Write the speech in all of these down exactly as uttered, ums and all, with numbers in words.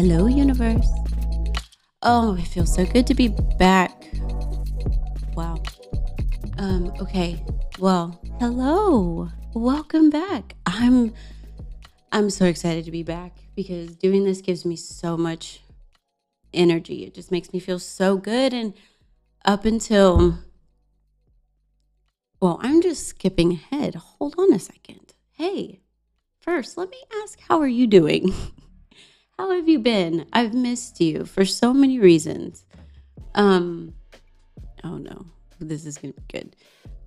Hello, universe. Oh, it feels so good to be back. Wow. Um, okay. Well, hello. Welcome back. I'm I'm so excited to be back because doing this gives me so much energy. It just makes me feel so good. And up until, well, I'm just skipping ahead. Hold on a second. Hey, first, let me ask, how are you doing? How have you been? I've missed you for so many reasons. Um, oh no, this is gonna be good.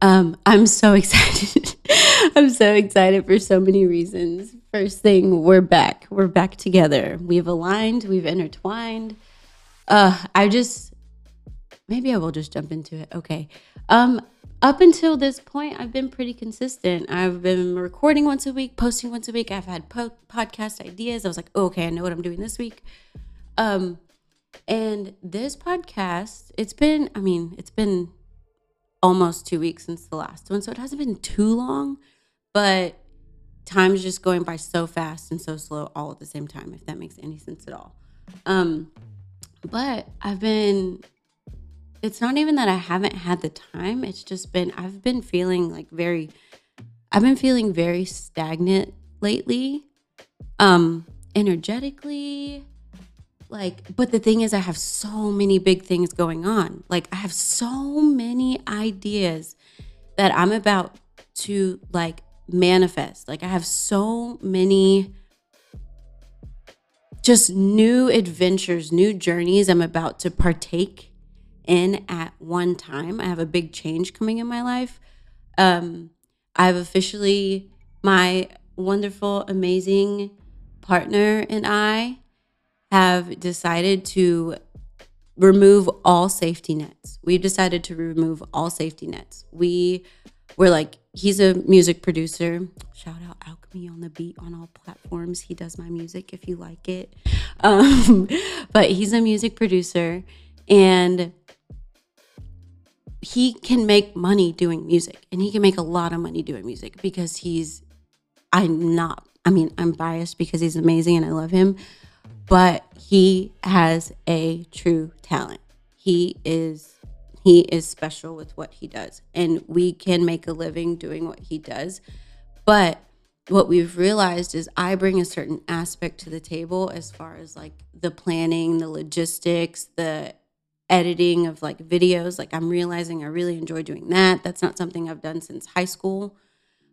Um, I'm so excited. I'm so excited for so many reasons. First thing, we're back. We're back together. We've aligned. We've intertwined. Uh, I just, maybe I will just jump into it. Okay. Um, up until this point, I've been pretty consistent. I've been recording once a week, posting once a week. I've had po podcast ideas. I was like, oh, okay, I know what I'm doing this week. Um, and this podcast, it's been, I mean, it's been almost two weeks since the last one. So it hasn't been too long, but time's just going by so fast and so slow all at the same time, if that makes any sense at all. Um, but I've been... It's not even that I haven't had the time. It's just been, I've been feeling like very, I've been feeling very stagnant lately, um, energetically, like, but the thing is I have so many big things going on. Like I have so many ideas that I'm about to like manifest. Like I have so many just new adventures, new journeys I'm about to partake in. in at one time. I have a big change coming in my life. Um, I've officially, my wonderful, amazing partner and I have decided to remove all safety nets. We've decided to remove all safety nets. We were like, he's a music producer. Shout out Alchemy on the beat on all platforms. He does my music if you like it. Um, but he's a music producer and he can make money doing music, and he can make a lot of money doing music because he's, I'm not, I mean, I'm biased because he's amazing and I love him, but he has a true talent. He is, he is special with what he does, and we can make a living doing what he does. But what we've realized is I bring a certain aspect to the table as far as like the planning, the logistics, the editing of like videos. Like I'm realizing I really enjoy doing that. That's not something I've done since high school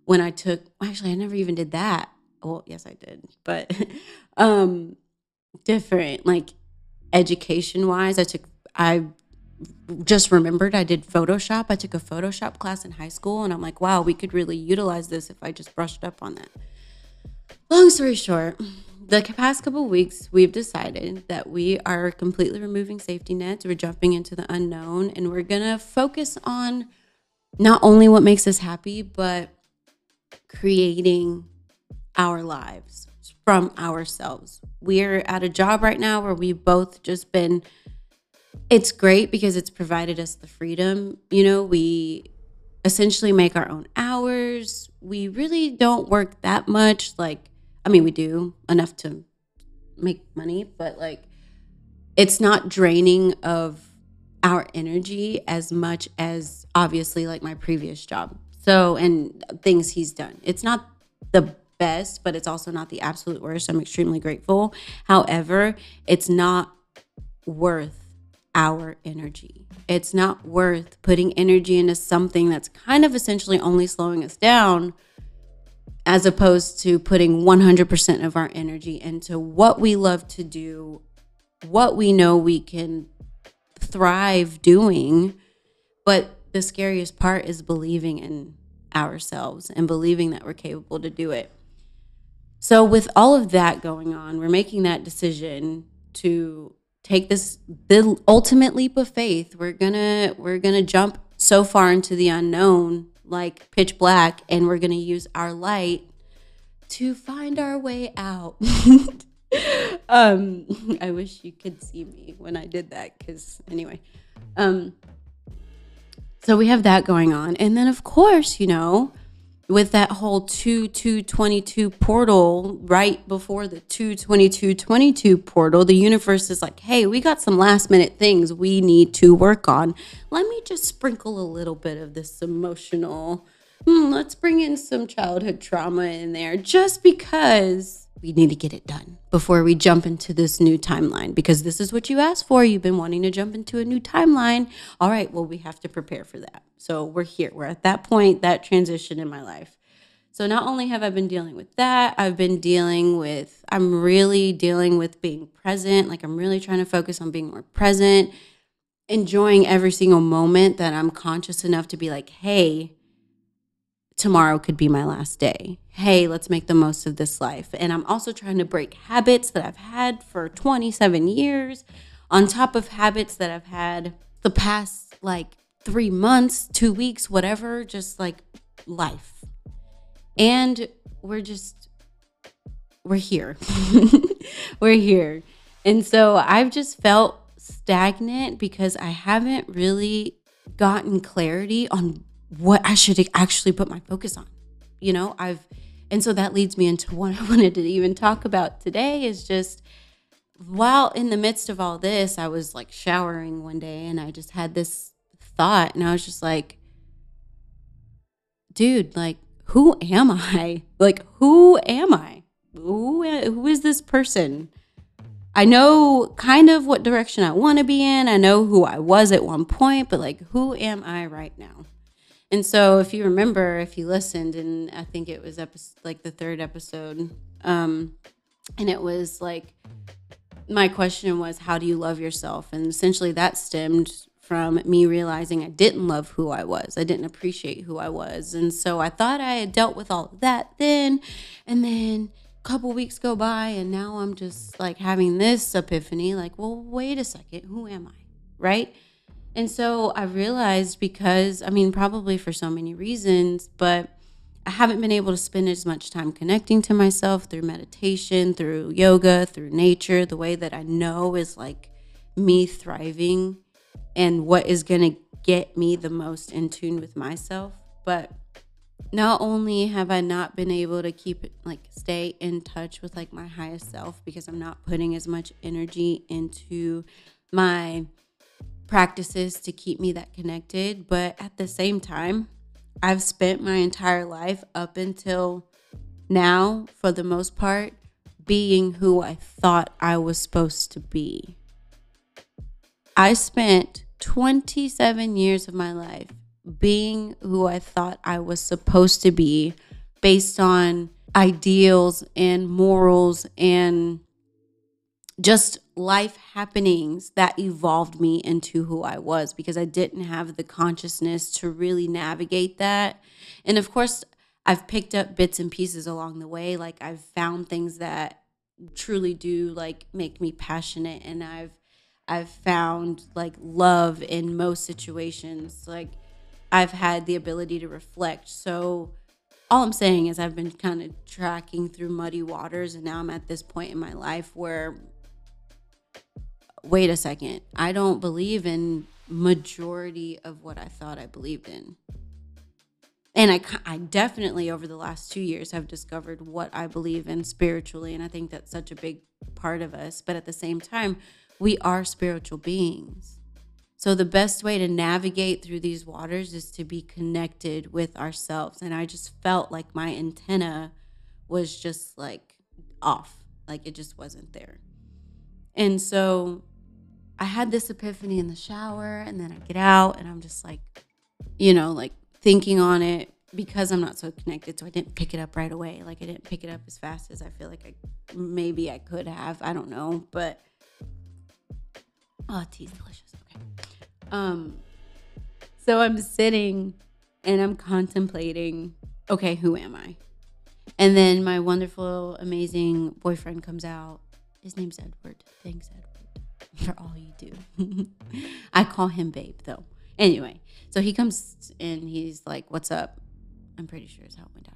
when I took, actually I never even did that. Well, yes I did, but um, different, like education wise, I took, I just remembered I did Photoshop. I took a Photoshop class in high school and I'm like, wow, we could really utilize this if I just brushed up on that. Long story short, the past couple of weeks, we've decided that we are completely removing safety nets. We're jumping into the unknown, and we're going to focus on not only what makes us happy, but creating our lives from ourselves. We're at a job right now where we've both just been, it's great because it's provided us the freedom. You know, we essentially make our own hours. We really don't work that much, like, I mean, we do enough to make money, but like it's not draining of our energy as much as obviously like my previous job. So, and things he's done. It's not the best, but it's also not the absolute worst. I'm extremely grateful. However, it's not worth our energy. It's not worth putting energy into something that's kind of essentially only slowing us down, as opposed to putting one hundred percent of our energy into what we love to do, what we know we can thrive doing. But the scariest part is believing in ourselves and believing that we're capable to do it. So with all of that going on, we're making that decision to take this the ultimate leap of faith. We're gonna, we're gonna jump so far into the unknown, like pitch black, and we're gonna use our light to find our way out. um I wish you could see me when I did that, because anyway, um so we have that going on, and then of course, you know, with that whole two two twenty-two portal, right before the two twenty-two twenty-two portal, the universe is like, hey, we got some last minute things we need to work on. Let me just sprinkle a little bit of this emotional, hmm, let's bring in some childhood trauma in there just because we need to get it done before we jump into this new timeline, because this is what you asked for. You've been wanting to jump into a new timeline. All right, well, we have to prepare for that. So we're here. We're at that point, that transition in my life. So not only have I been dealing with that, I've been dealing with, I'm really dealing with being present. Like, I'm really trying to focus on being more present, enjoying every single moment that I'm conscious enough to be like, hey, tomorrow could be my last day. Hey, let's make the most of this life. And I'm also trying to break habits that I've had for twenty-seven years on top of habits that I've had the past like three months, two weeks, whatever, just like life. And we're just, we're here. We're here. And so I've just felt stagnant because I haven't really gotten clarity on what I should actually put my focus on, you know, I've, and so that leads me into what I wanted to even talk about today is just, while in the midst of all this, I was like showering one day and I just had this thought and I was just like, dude, like, who am I? Like, who am I? Who, who is this person? I know kind of what direction I want to be in. I know who I was at one point, but like, who am I right now? And so if you remember, if you listened, and I think it was episode, like the third episode, um, and it was like, my question was, how do you love yourself? And essentially that stemmed from me realizing I didn't love who I was. I didn't appreciate who I was. And so I thought I had dealt with all of that then, and then a couple weeks go by, and now I'm just like having this epiphany, like, well, wait a second, who am I, right? And so I realized, because, I mean, probably for so many reasons, but I haven't been able to spend as much time connecting to myself through meditation, through yoga, through nature, the way that I know is like me thriving and what is going to get me the most in tune with myself. But not only have I not been able to keep it, like stay in touch with like my highest self, because I'm not putting as much energy into my practices to keep me that connected, but at the same time, I've spent my entire life up until now, for the most part, being who I thought I was supposed to be. I spent twenty-seven years of my life being who I thought I was supposed to be, based on ideals and morals and just life happenings that evolved me into who I was, because I didn't have the consciousness to really navigate that. And of course, I've picked up bits and pieces along the way. Like, I've found things that truly do like make me passionate, and I've I've found like love in most situations. Like, I've had the ability to reflect. So all I'm saying is I've been kind of tracking through muddy waters, and now I'm at this point in my life where, wait a second, I don't believe in majority of what I thought I believed in. And I, I definitely over the last two years have discovered what I believe in spiritually. And I think that's such a big part of us. But at the same time, we are spiritual beings. So the best way to navigate through these waters is to be connected with ourselves. And I just felt like my antenna was just like off, like it just wasn't there. And so I had this epiphany in the shower, and then I get out and I'm just like, you know, like thinking on it, because I'm not so connected. So I didn't pick it up right away. Like, I didn't pick it up as fast as I feel like I maybe I could have. I don't know. But, oh, tea's delicious. Okay. Um, so I'm sitting and I'm contemplating, okay, who am I? And then my wonderful, amazing boyfriend comes out. His name's Edward. Thanks, Edward, for all you do. I call him babe, though. Anyway, so he comes and he's like, what's up? I'm pretty sure is how it went down.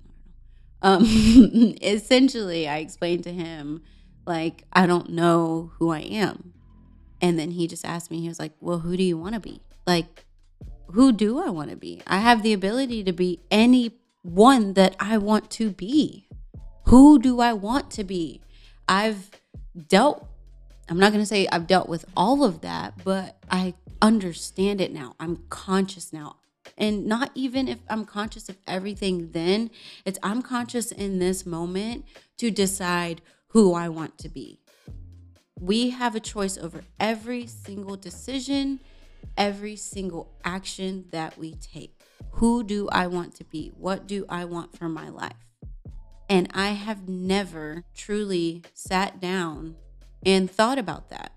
I don't know. Um, essentially, I explained to him, like, I don't know who I am. And then he just asked me, he was like, well, who do you want to be? Like, who do I want to be? I have the ability to be any one that I want to be? Who do I want to be? I've dealt, I'm not going to say I've dealt with all of that, but I understand it now. I'm conscious now. And not even if I'm conscious of everything then, it's I'm conscious in this moment to decide who I want to be. We have a choice over every single decision, every single action that we take. Who do I want to be? What do I want for my life? And I have never truly sat down and thought about that.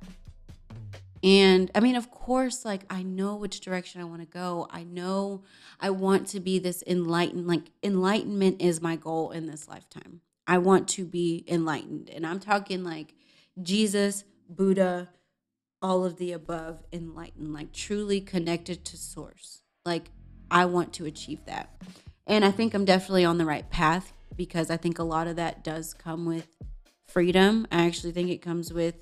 And I mean, of course, like I know which direction I want to go. I know I want to be this enlightened, like enlightenment is my goal in this lifetime. I want to be enlightened. And I'm talking like Jesus, Buddha, all of the above enlightened, like truly connected to source. Like I want to achieve that. And I think I'm definitely on the right path because I think a lot of that does come with freedom. I actually think it comes with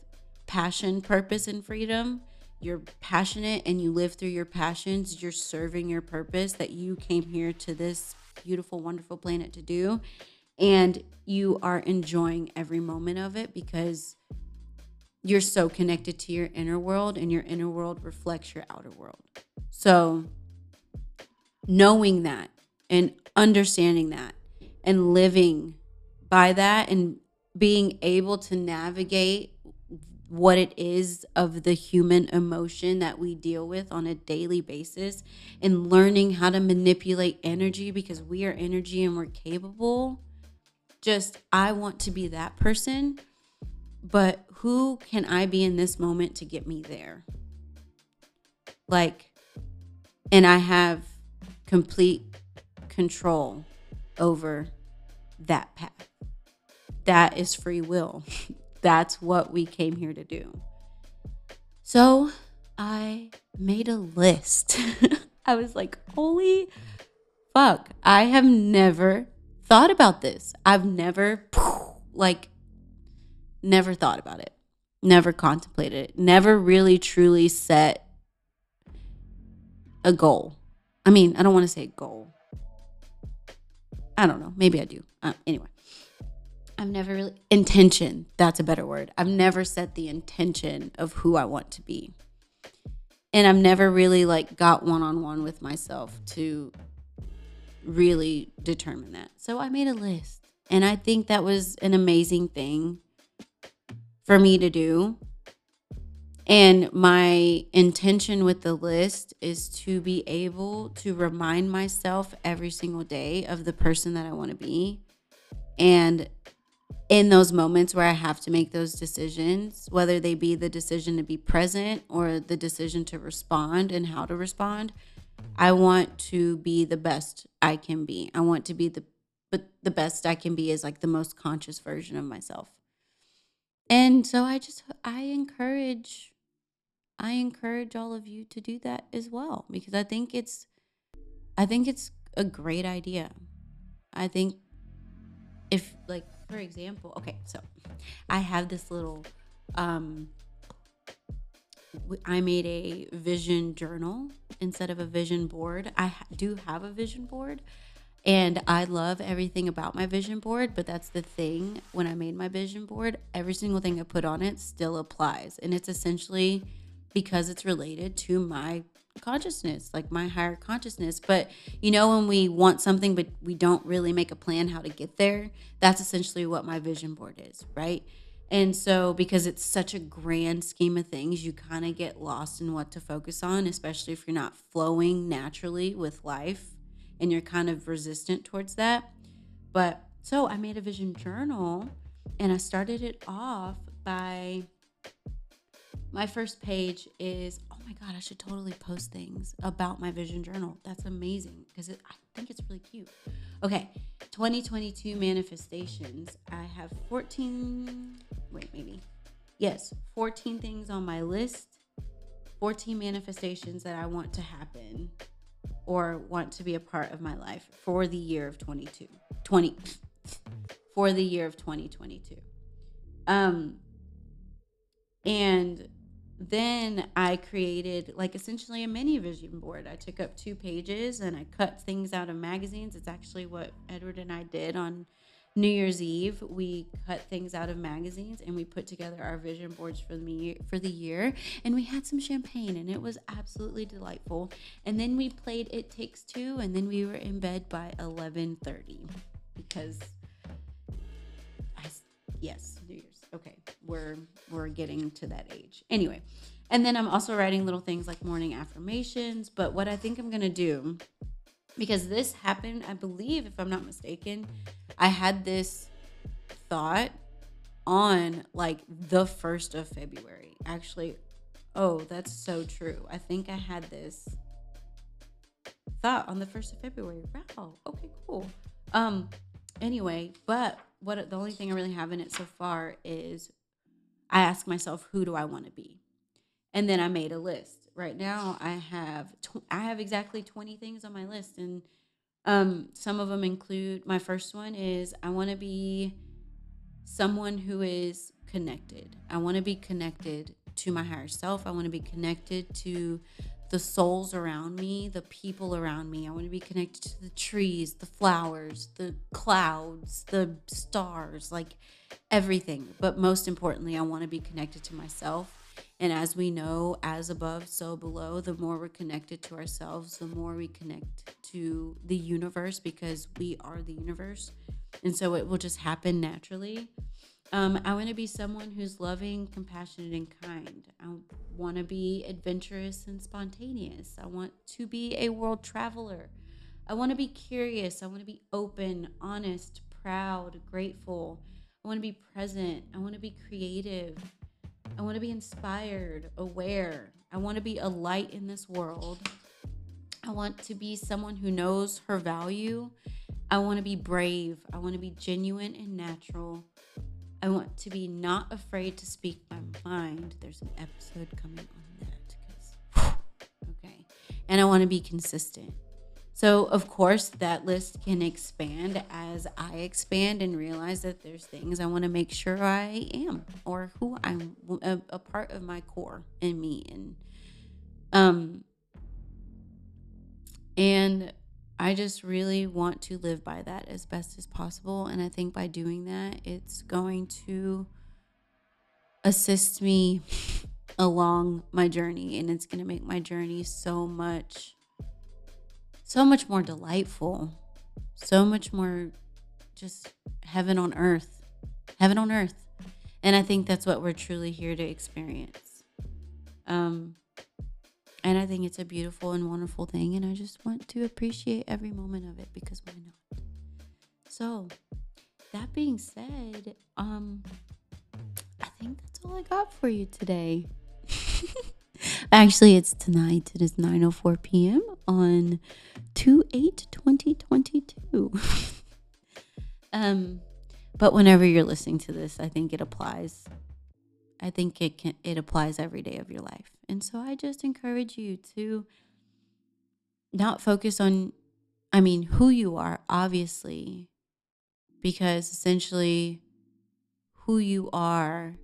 passion, purpose, and freedom. You're passionate and you live through your passions. You're serving your purpose that you came here to this beautiful, wonderful planet to do. And you are enjoying every moment of it because you're so connected to your inner world, and your inner world reflects your outer world. So knowing that and understanding that and living by that and being able to navigate what it is of the human emotion that we deal with on a daily basis and learning how to manipulate energy because we are energy and we're capable. Just, I want to be that person, but who can I be in this moment to get me there? Like, and I have complete control over that path. That is free will. That's what we came here to do. So I made a list. I was like, holy fuck. I have never thought about this. I've never, like, never thought about it. Never contemplated it. Never really truly set a goal. I mean, I don't want to say goal. I don't know. Maybe I do. Uh, anyway. I've never really, intention, that's a better word. I've never set the intention of who I want to be. And I've never really like got one-on-one with myself to really determine that. So I made a list, and I think that was an amazing thing for me to do. And my intention with the list is to be able to remind myself every single day of the person that I want to be. And in those moments where I have to make those decisions, whether they be the decision to be present or the decision to respond and how to respond, I want to be the best I can be. I want to be the, but the best I can be is like the most conscious version of myself. And so I just, I encourage, I encourage all of you to do that as well, because I think it's, I think it's a great idea. I think if like, for example, okay, so I have this little, um, I made a vision journal instead of a vision board. I do have a vision board, and I love everything about my vision board, but that's the thing. When I made my vision board, every single thing I put on it still applies. And it's essentially because it's related to my consciousness, like my higher consciousness. But you know, when we want something but we don't really make a plan how to get there, that's essentially what my vision board is, right? And so because it's such a grand scheme of things, you kind of get lost in what to focus on, especially if you're not flowing naturally with life and you're kind of resistant towards that. But so I made a vision journal, and I started it off by my first page is, oh my God, I should totally post things about my vision journal. That's amazing because I think it's really cute. Okay, twenty twenty-two manifestations. I have fourteen, wait, maybe. Yes, fourteen things on my list, fourteen manifestations that I want to happen or want to be a part of my life for the year of twenty-two, twenty, for the year of twenty twenty-two. Um, and then I created like essentially a mini vision board. I took up two pages and I cut things out of magazines. It's actually what Edward and I did on New Year's Eve. We cut things out of magazines and we put together our vision boards for the for the year, and we had some champagne and it was absolutely delightful. And then we played It Takes Two, and then we were in bed by eleven thirty because I, yes, New Year's. Okay, we're we're getting to that age. Anyway, and then I'm also writing little things like morning affirmations. But what I think I'm gonna do, because this happened, I believe, if I'm not mistaken, I had this thought on like the first of February. Actually, oh, that's so true. I think I had this thought on the first of February. Wow, okay, cool. Um, anyway, but what the only thing I really have in it so far is I ask myself, who do I want to be? And then I made a list. Right now, I have tw- I have exactly twenty things on my list, and um, some of them include, my first one is I want to be someone who is connected. I want to be connected to my higher self. I want to be connected to the souls around me, the people around me. I want to be connected to the trees, the flowers, the clouds, the stars, like everything. But most importantly, I want to be connected to myself. And as we know, as above, so below, the more we're connected to ourselves, the more we connect to the universe, because we are the universe. And so it will just happen naturally. Um, I want to be someone who's loving, compassionate, and kind. I want to be adventurous and spontaneous. I want to be a world traveler. I want to be curious. I want to be open, honest, proud, grateful. I want to be present. I want to be creative. I want to be inspired, aware. I want to be a light in this world. I want to be someone who knows her value. I want to be brave. I want to be genuine and natural. I want to be not afraid to speak my mind. There's an episode coming on that. Okay. And I want to be consistent. So, of course, that list can expand as I expand and realize that there's things I want to make sure I am, or who I'm, a, a part of my core and me. And um, and I just really want to live by that as best as possible. And I think by doing that, it's going to assist me along my journey, and it's going to make my journey so much So much more delightful, so much more just heaven on earth, heaven on earth. And I think that's what we're truly here to experience. Um, and I think it's a beautiful and wonderful thing. And I just want to appreciate every moment of it, because why not? So that being said, um, I think that's all I got for you today. Actually, it's tonight. It is nine oh four p.m. on two eight twenty twenty-two. um, but whenever you're listening to this, I think it applies. I think it can, it applies every day of your life. And so I just encourage you to not focus on, I mean, who you are, obviously, because essentially who you are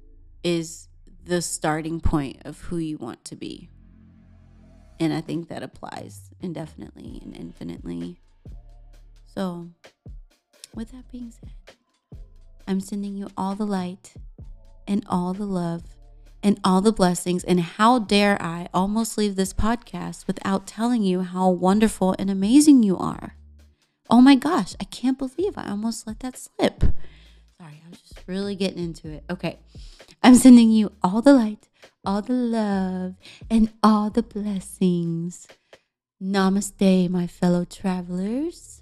is the starting point of who you want to be. And I think that applies indefinitely and infinitely. So, with that being said, I'm sending you all the light and all the love and all the blessings. And how dare I almost leave this podcast without telling you how wonderful and amazing you are. Oh my gosh, I can't believe I almost let that slip. Sorry, I was just really getting into it. Okay. I'm sending you all the light, all the love, and all the blessings. Namaste, my fellow travelers.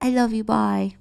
I love you. Bye.